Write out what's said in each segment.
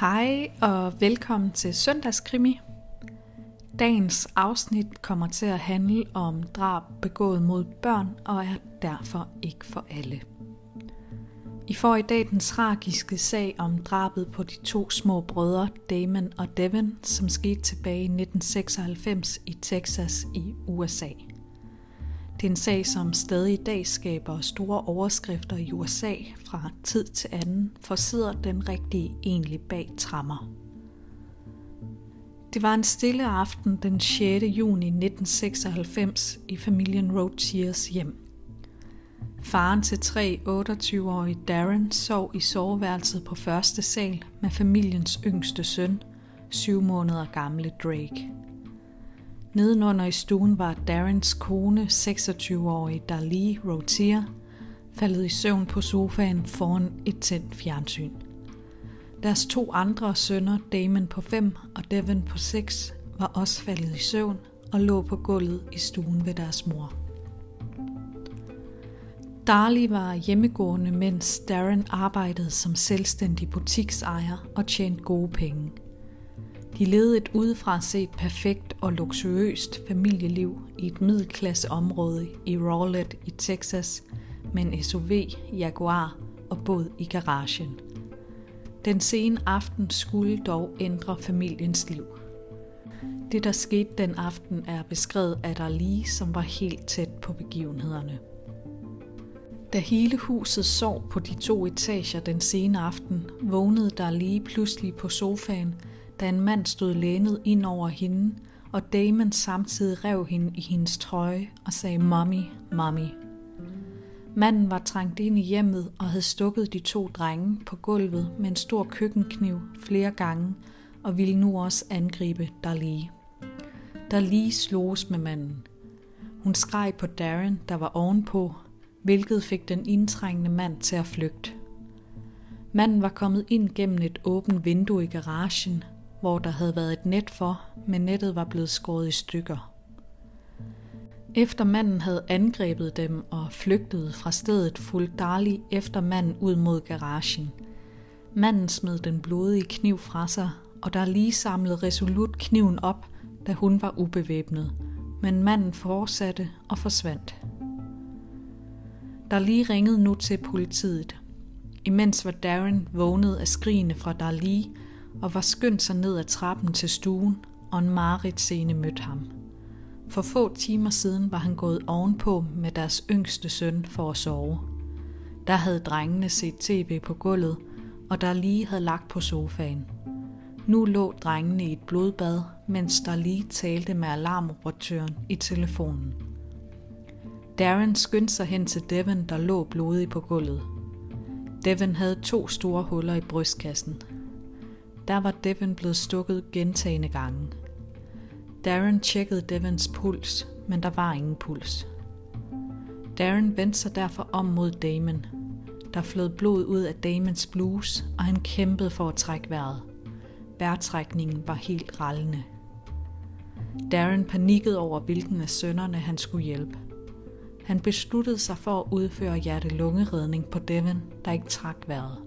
Hej og velkommen til Søndagskrimi. Dagens afsnit kommer til at handle om drab begået mod børn og er derfor ikke for alle. I får i dag den tragiske sag om drabet på de to små brødre Damon og Devin, som skete tilbage i 1996 i Texas i USA. Det er en sag, som stadig i dag skaber store overskrifter i USA fra tid til anden, for sidder den rigtige egentlig bag tremmer. Det var en stille aften den 6. juni 1996 i familien Routiers hjem. Faren til tre 28-årige Darren sov i soveværelset på første sal med familiens yngste søn, 7 måneder gamle Drake. Nedenunder i stuen var Darrens kone, 26-årige Darlie Routier, faldet i søvn på sofaen foran et tændt fjernsyn. Deres to andre sønner, Damon på 5 og Devin på 6, var også faldet i søvn og lå på gulvet i stuen ved deres mor. Darlie var hjemmegående, mens Darren arbejdede som selvstændig butiksejer og tjente gode penge. De levede et udefra set perfekt og luksuriøst familieliv i et middelklasseområde i Rowlett i Texas med en SUV, Jaguar og båd i garagen. Den sene aften skulle dog ændre familiens liv. Det der skete den aften er beskrevet af Darlie, som var helt tæt på begivenhederne. Da hele huset sov på de 2 etager den sene aften, vågnede Darlie pludselig på sofaen, da en mand stod lænet ind over hende, og Damon samtidig rev hende i hendes trøje og sagde mommy, mommy. Manden var trængt ind i hjemmet og havde stukket de to drenge på gulvet med en stor køkkenkniv flere gange og ville nu også angribe Darlie. Darlie sloges med manden. Hun skreg på Darren, der var ovenpå, hvilket fik den indtrængende mand til at flygte. Manden var kommet ind gennem et åbent vindue i garagen, hvor der havde været et net for, men nettet var blevet skåret i stykker. Efter manden havde angrebet dem og flygtet fra stedet, fulgte Darlie efter manden ud mod garagen. Manden smed den blodige kniv fra sig, og Darlie samlede resolut kniven op, da hun var ubevæbnet, men manden fortsatte og forsvandt. Darlie ringede nu til politiet. Imens var Darren vågnet af skrigene fra Darlie, og var skyndt sig ned ad trappen til stuen, og en mareridtscene mødte ham. For få timer siden var han gået ovenpå med deres yngste søn for at sove. Der havde drengene set tv på gulvet, og Darlie havde lagt på sofaen. Nu lå drengene i et blodbad, mens Darlie talte med alarmoperatøren i telefonen. Darren skyndte sig hen til Devin, der lå blodig på gulvet. Devin havde 2 store huller i brystkassen. Der var Devin blevet stukket gentagne gange. Darren tjekkede Devins puls, men der var ingen puls. Darren vendte sig derfor om mod Damon. Der flød blod ud af Damons bluse, og han kæmpede for at trække vejret. Vejrtrækningen var helt rallende. Darren panikkede over, hvilken af sønnerne han skulle hjælpe. Han besluttede sig for at udføre hjerte-lungeredning på Devin, der ikke trak vejret.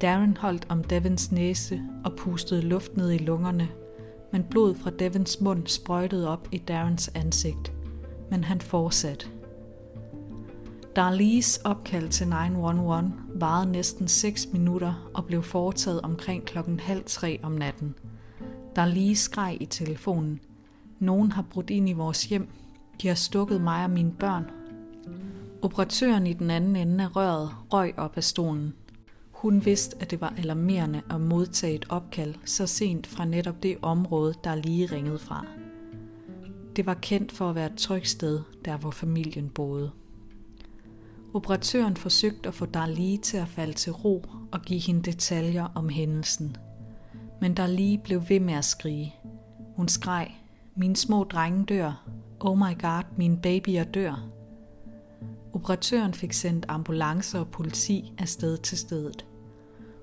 Darren holdt om Devins næse og pustede luft ned i lungerne, men blod fra Devins mund sprøjtede op i Darrens ansigt. Men han fortsatte. Darlies opkald til 911 varede næsten 6 minutter og blev foretaget omkring klokken 2:30 om natten. Darlie skreg i telefonen. Nogen har brudt ind i vores hjem. De har stukket mig og mine børn. Operatøren i den anden ende af røret røg op af stolen. Hun vidste, at det var alarmerende at modtage et opkald så sent fra netop det område, der lige ringede fra. Det var kendt for at være et trygt sted, der hvor familien boede. Operatøren forsøgte at få Darlie til at falde til ro og give hende detaljer om hændelsen. Men Darlie blev ved med at skrige. Hun skreg, mine små drenge dør. Oh my god, mine babyer dør. Operatøren fik sendt ambulancer og politi afsted til stedet.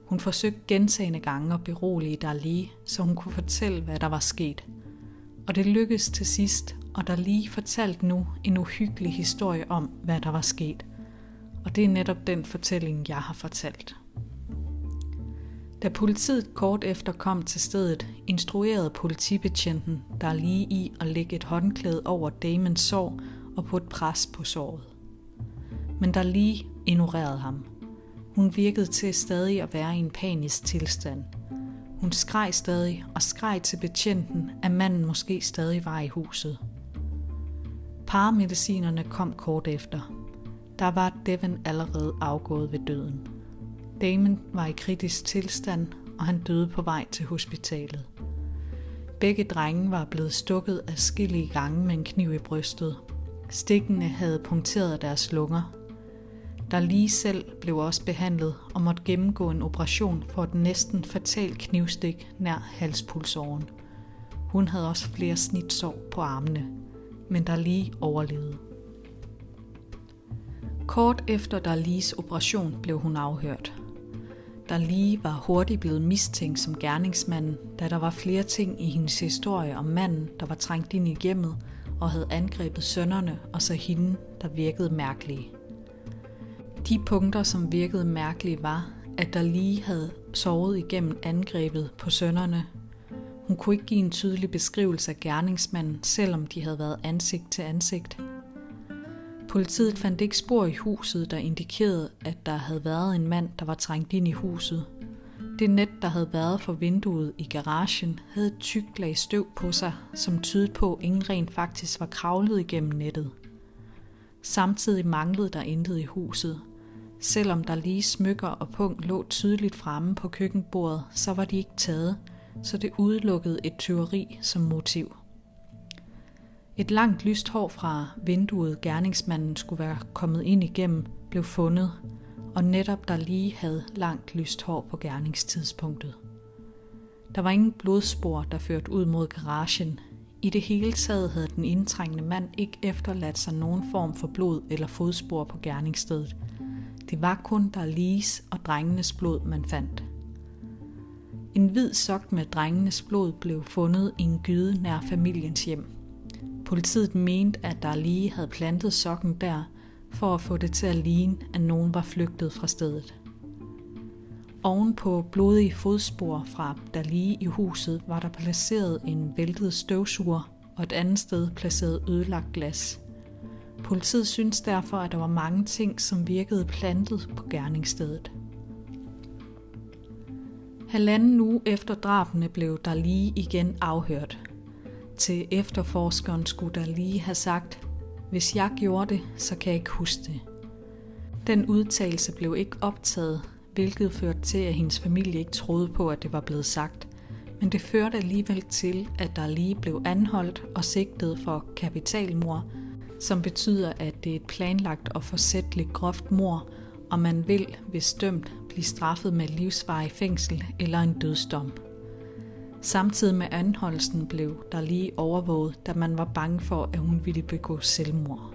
Hun forsøgte gentagne gange at berolige Darlie, så hun kunne fortælle, hvad der var sket. Og det lykkedes til sidst, og Darlie fortalte nu en uhyggelig historie om, hvad der var sket. Og det er netop den fortælling, jeg har fortalt. Da politiet kort efter kom til stedet, instruerede politibetjenten, der lige i at lægge et håndklæde over Damons sår og putte pres på såret. Men der lige ignorerede ham. Hun virkede til stadig at være i en panisk tilstand. Hun skreg stadig og skreg til betjenten, at manden måske stadig var i huset. Paramedicinerne kom kort efter. Der var Devin allerede afgået ved døden. Damon var i kritisk tilstand, og han døde på vej til hospitalet. Begge drenge var blevet stukket adskillige gange med en kniv i brystet. Stikkene havde punkteret deres lunger. Der lige selv blev også behandlet og måtte gennemgå en operation for et næsten fatalt knivstik nær halspulsåren. Hun havde også flere snitsår på armene, men der lige overlevede. Kort efter Darlies operation blev hun afhørt. Darlie var hurtigt blevet mistænkt som gerningsmanden, da der var flere ting i hendes historie om manden, der var trængt ind i hjemmet og havde angrebet sønnerne og så hende, der virkede mærkelige. De punkter, som virkede mærkelige, var, at Darlie havde sovet igennem angrebet på sønnerne. Hun kunne ikke give en tydelig beskrivelse af gerningsmanden, selvom de havde været ansigt til ansigt. Politiet fandt ikke spor i huset, der indikerede, at der havde været en mand, der var trængt ind i huset. Det net, der havde været for vinduet i garagen, havde et tykt lag støv på sig, som tydede på, at ingen rent faktisk var kravlet igennem nettet. Samtidig manglede der intet i huset. Selvom der lige smykker og pung lå tydeligt fremme på køkkenbordet, så var de ikke taget, så det udelukkede et tyveri som motiv. Et langt lyst hår fra vinduet, gerningsmanden skulle være kommet ind igennem, blev fundet, og netop der lige havde langt lyst hår på gerningstidspunktet. Der var ingen blodspor, der førte ud mod garagen. I det hele taget havde den indtrængende mand ikke efterladt sig nogen form for blod eller fodspor på gerningsstedet. Det var kun Darlies og drengenes blod, man fandt. En hvid sok med drengenes blod blev fundet i en gyde nær familiens hjem. Politiet mente, at Darlie havde plantet sokken der, for at få det til at ligne, at nogen var flygtet fra stedet. Oven på blodige fodspor fra Darlie i huset, var der placeret en væltet støvsuger og et andet sted placeret ødelagt glas. Politiet syntes derfor, at der var mange ting, som virkede plantet på gerningsstedet. Halvanden uge efter drabene blev Darlie igen afhørt. Til efterforskeren skulle Darlie have sagt, hvis jeg gjorde det, så kan jeg ikke huske det. Den udtalelse blev ikke optaget, hvilket førte til, at hendes familie ikke troede på, at det var blevet sagt. Men det førte alligevel til, at Darlie blev anholdt og sigtet for kapitalmord, som betyder, at det er et planlagt og forsætligt groft mord, og man vil, hvis dømt, blive straffet med livsvarig fængsel eller en dødsdom. Samtidig med anholdelsen blev Darlie overvåget, da man var bange for, at hun ville begå selvmord.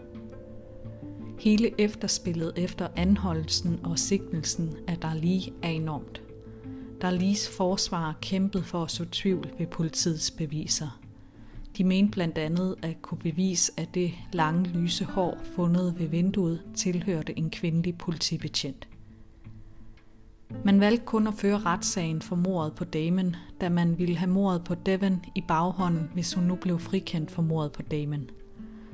Hele efterspillet efter anholdelsen og sigtelsen af Darlie er enormt. Darlies forsvarer kæmpede for at så tvivl ved politiets beviser. De mente blandt andet at kunne bevise, at det lange lyse hår fundet ved vinduet tilhørte en kvindelig politibetjent. Man valgte kun at føre retssagen for mordet på Damon, da man ville have mordet på Devin i baghånden, hvis hun nu blev frikendt for mordet på Damon.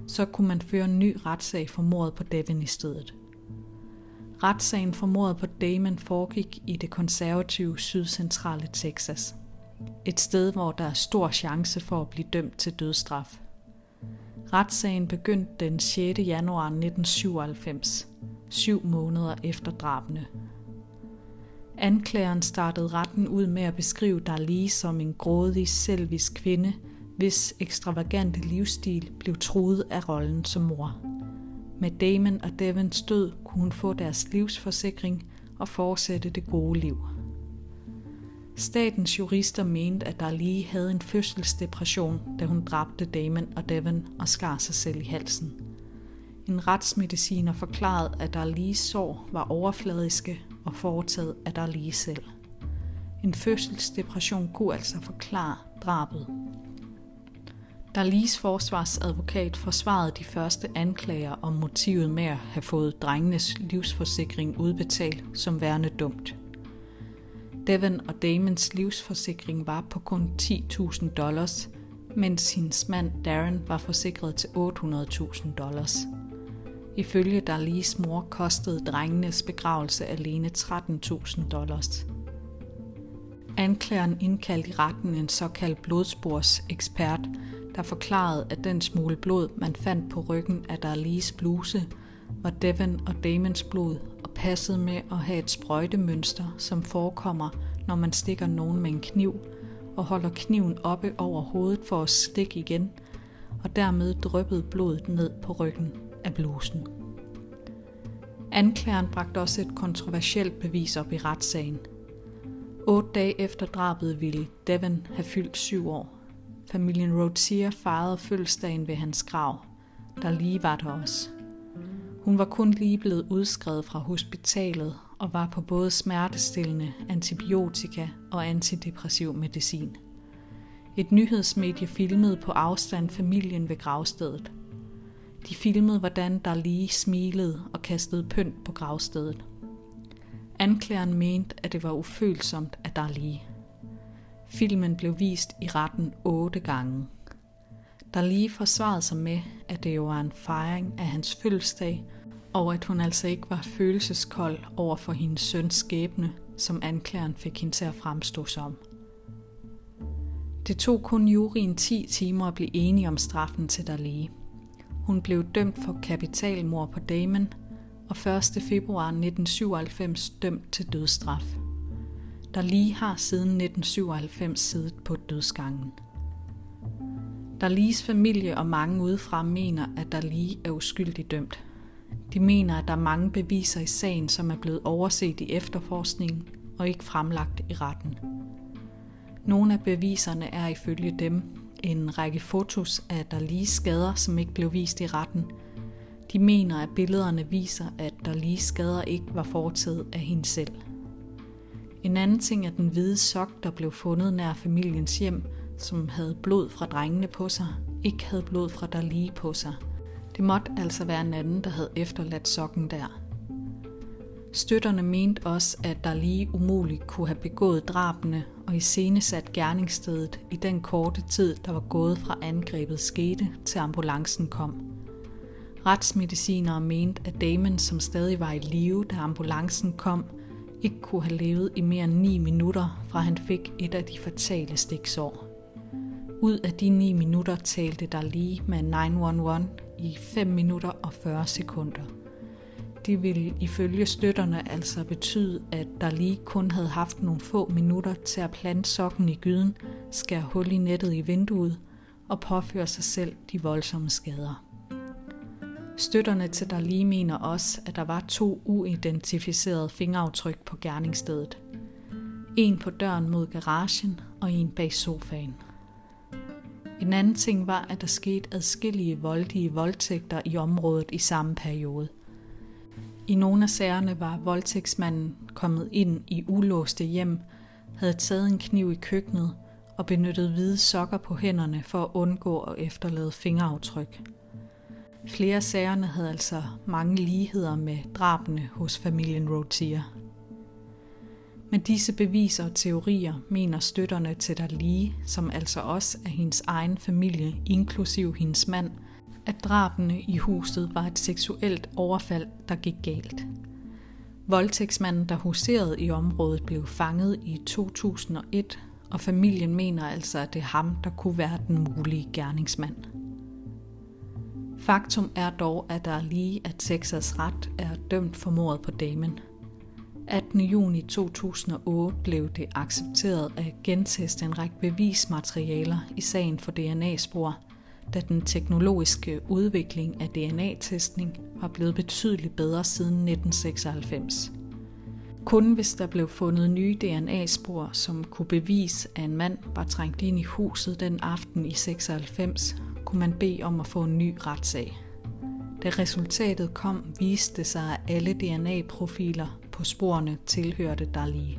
Så kunne man føre en ny retssag for mordet på Devin i stedet. Retssagen for mordet på Damon foregik i det konservative sydcentrale Texas. Et sted, hvor der er stor chance for at blive dømt til dødsstraf. Retssagen begyndte den 6. januar 1997, 7 måneder efter drabene. Anklageren startede retten ud med at beskrive Darlie som en grådig, selvisk kvinde, hvis ekstravagante livsstil blev truet af rollen som mor. Med Damon og Devins død kunne hun få deres livsforsikring og fortsætte det gode liv. Statens jurister mente, at Darlie havde en fødselsdepression, da hun dræbte Damon og Devin og skar sig selv i halsen. En retsmediciner forklarede, at Darlies sår var overfladiske og foretaget af Darlie selv. En fødselsdepression kunne altså forklare drabet. Darlies forsvarsadvokat forsvarede de første anklager om motivet med at have fået drengenes livsforsikring udbetalt som værende dumt. Devon og Damons livsforsikring var på kun $10.000, mens hendes mand Darren var forsikret til $800.000. Ifølge Darlies mor kostede drengenes begravelse alene $13.000. Anklageren indkaldte i retten en såkaldt blodsporsekspert, der forklarede, at den smule blod, man fandt på ryggen af Darlies bluse, var Devon og Damons blod og passede med at have et sprøjtemønster, som forekommer, når man stikker nogen med en kniv og holder kniven oppe over hovedet for at stikke igen, og dermed dryppede blodet ned på ryggen af blusen. Anklageren bragte også et kontroversielt bevis op i retssagen. 8 dage efter drabet ville Devon have fyldt 7 år. Familien Rozier fejrede fødselsdagen ved hans grav, der lige var der også. Hun var kun lige blevet udskrevet fra hospitalet og var på både smertestillende, antibiotika og antidepressiv medicin. Et nyhedsmedie filmede på afstand familien ved gravstedet. De filmede, hvordan Darlie smilede og kastede pynt på gravstedet. Anklageren mente, at det var ufølsomt af Darlie. Filmen blev vist i retten 8 gange. Darlie forsvarede sig med, at det jo var en fejring af hans fødselsdag, og at hun altså ikke var følelseskold over for hendes søns skæbne, som anklageren fik hende til at fremstå som. Det tog kun juryen 10 timer at blive enige om straffen til Darlie. Hun blev dømt for kapitalmord på Damon, og 1. februar 1997 dømt til dødsstraf. Darlie har siden 1997 siddet på dødsgangen. Darlies familie og mange udefra mener, at Darlie er uskyldig dømt. De mener, at der er mange beviser i sagen, som er blevet overset i efterforskningen og ikke fremlagt i retten. Nogle af beviserne er ifølge dem en række fotos af Darlies skader, som ikke blev vist i retten. De mener, at billederne viser, at Darlies skader ikke var foretaget af hende selv. En anden ting er den hvide sok, der blev fundet nær familiens hjem, som havde blod fra drengene på sig, ikke havde blod fra Darlie på sig. Det måtte altså være en anden, der havde efterladt sokken der. Støtterne mente også, at Darlie umuligt kunne have begået drabene og iscenesat gerningsstedet i den korte tid, der var gået fra angrebet skete til ambulancen kom. Retsmedicinere mente, at Damon, som stadig var i live, da ambulancen kom, ikke kunne have levet i mere end 9 minutter, fra han fik et af de fatale stiksår. Ud af de 9 minutter talte Darlie med 911 i 5 minutter og 40 sekunder. Det ville ifølge støtterne altså betyde, at Darlie kun havde haft nogle få minutter til at plante sokken i gyden, skære hul i nettet i vinduet og påføre sig selv de voldsomme skader. Støtterne til Darlie mener også, at der var 2 uidentificerede fingeraftryk på gerningsstedet. En på døren mod garagen og en bag sofaen. En anden ting var, at der skete adskillige voldelige voldtægter i området i samme periode. I nogle af sagerne var voldtægtsmanden kommet ind i ulåste hjem, havde taget en kniv i køkkenet og benyttet hvide sokker på hænderne for at undgå at efterlade fingeraftryk. Flere af sagerne havde altså mange ligheder med drabene hos familien Rozier. Med disse beviser og teorier mener støtterne til Darlie, som altså også er hendes egen familie, inklusiv hendes mand, at drabene i huset var et seksuelt overfald, der gik galt. Voldtægtsmanden, der huserede i området, blev fanget i 2001, og familien mener altså, at det er ham, der kunne være den mulige gerningsmand. Faktum er dog, at Darlie af Texas ret er dømt for mordet på Damon. 18. juni 2008 blev det accepteret at genteste en række bevismaterialer i sagen for DNA-spor, da den teknologiske udvikling af DNA-testning var blevet betydeligt bedre siden 1996. Kun hvis der blev fundet nye DNA-spor, som kunne bevise, at en mand var trængt ind i huset den aften i 96, kunne man bede om at få en ny retssag. Da resultatet kom, viste det sig, at alle DNA-profiler på sporene tilhørte Darlie.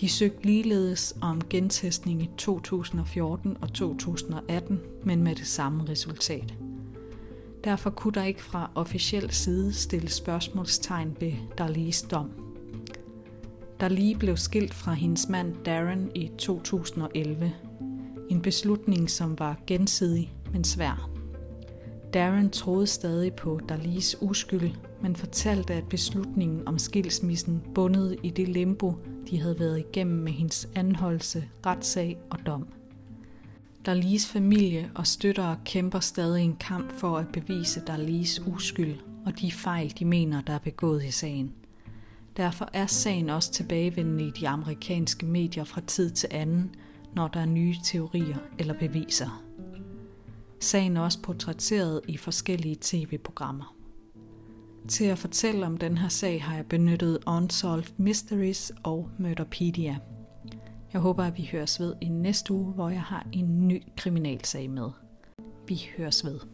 De søgte ligeledes om gentestning i 2014 og 2018, men med det samme resultat. Derfor kunne der ikke fra officiel side stille spørgsmålstegn ved Darlies dom. der lige blev skilt fra hendes mand Darren i 2011. En beslutning, som var gensidig, men svær. Darren troede stadig på Darlies uskyld, men fortalte, at beslutningen om skilsmissen bundede i det limbo, de havde været igennem med hendes anholdelse, retssag og dom. Darlies familie og støttere kæmper stadig en kamp for at bevise Darlies uskyld og de fejl, de mener, der er begået i sagen. Derfor er sagen også tilbagevendende i de amerikanske medier fra tid til anden, når der er nye teorier eller beviser. Sagen er også portrætteret i forskellige tv-programmer. Til at fortælle om den her sag har jeg benyttet Unsolved Mysteries og Murderpedia. Jeg håber, at vi høres ved i næste uge, hvor jeg har en ny kriminalsag med. Vi høres ved.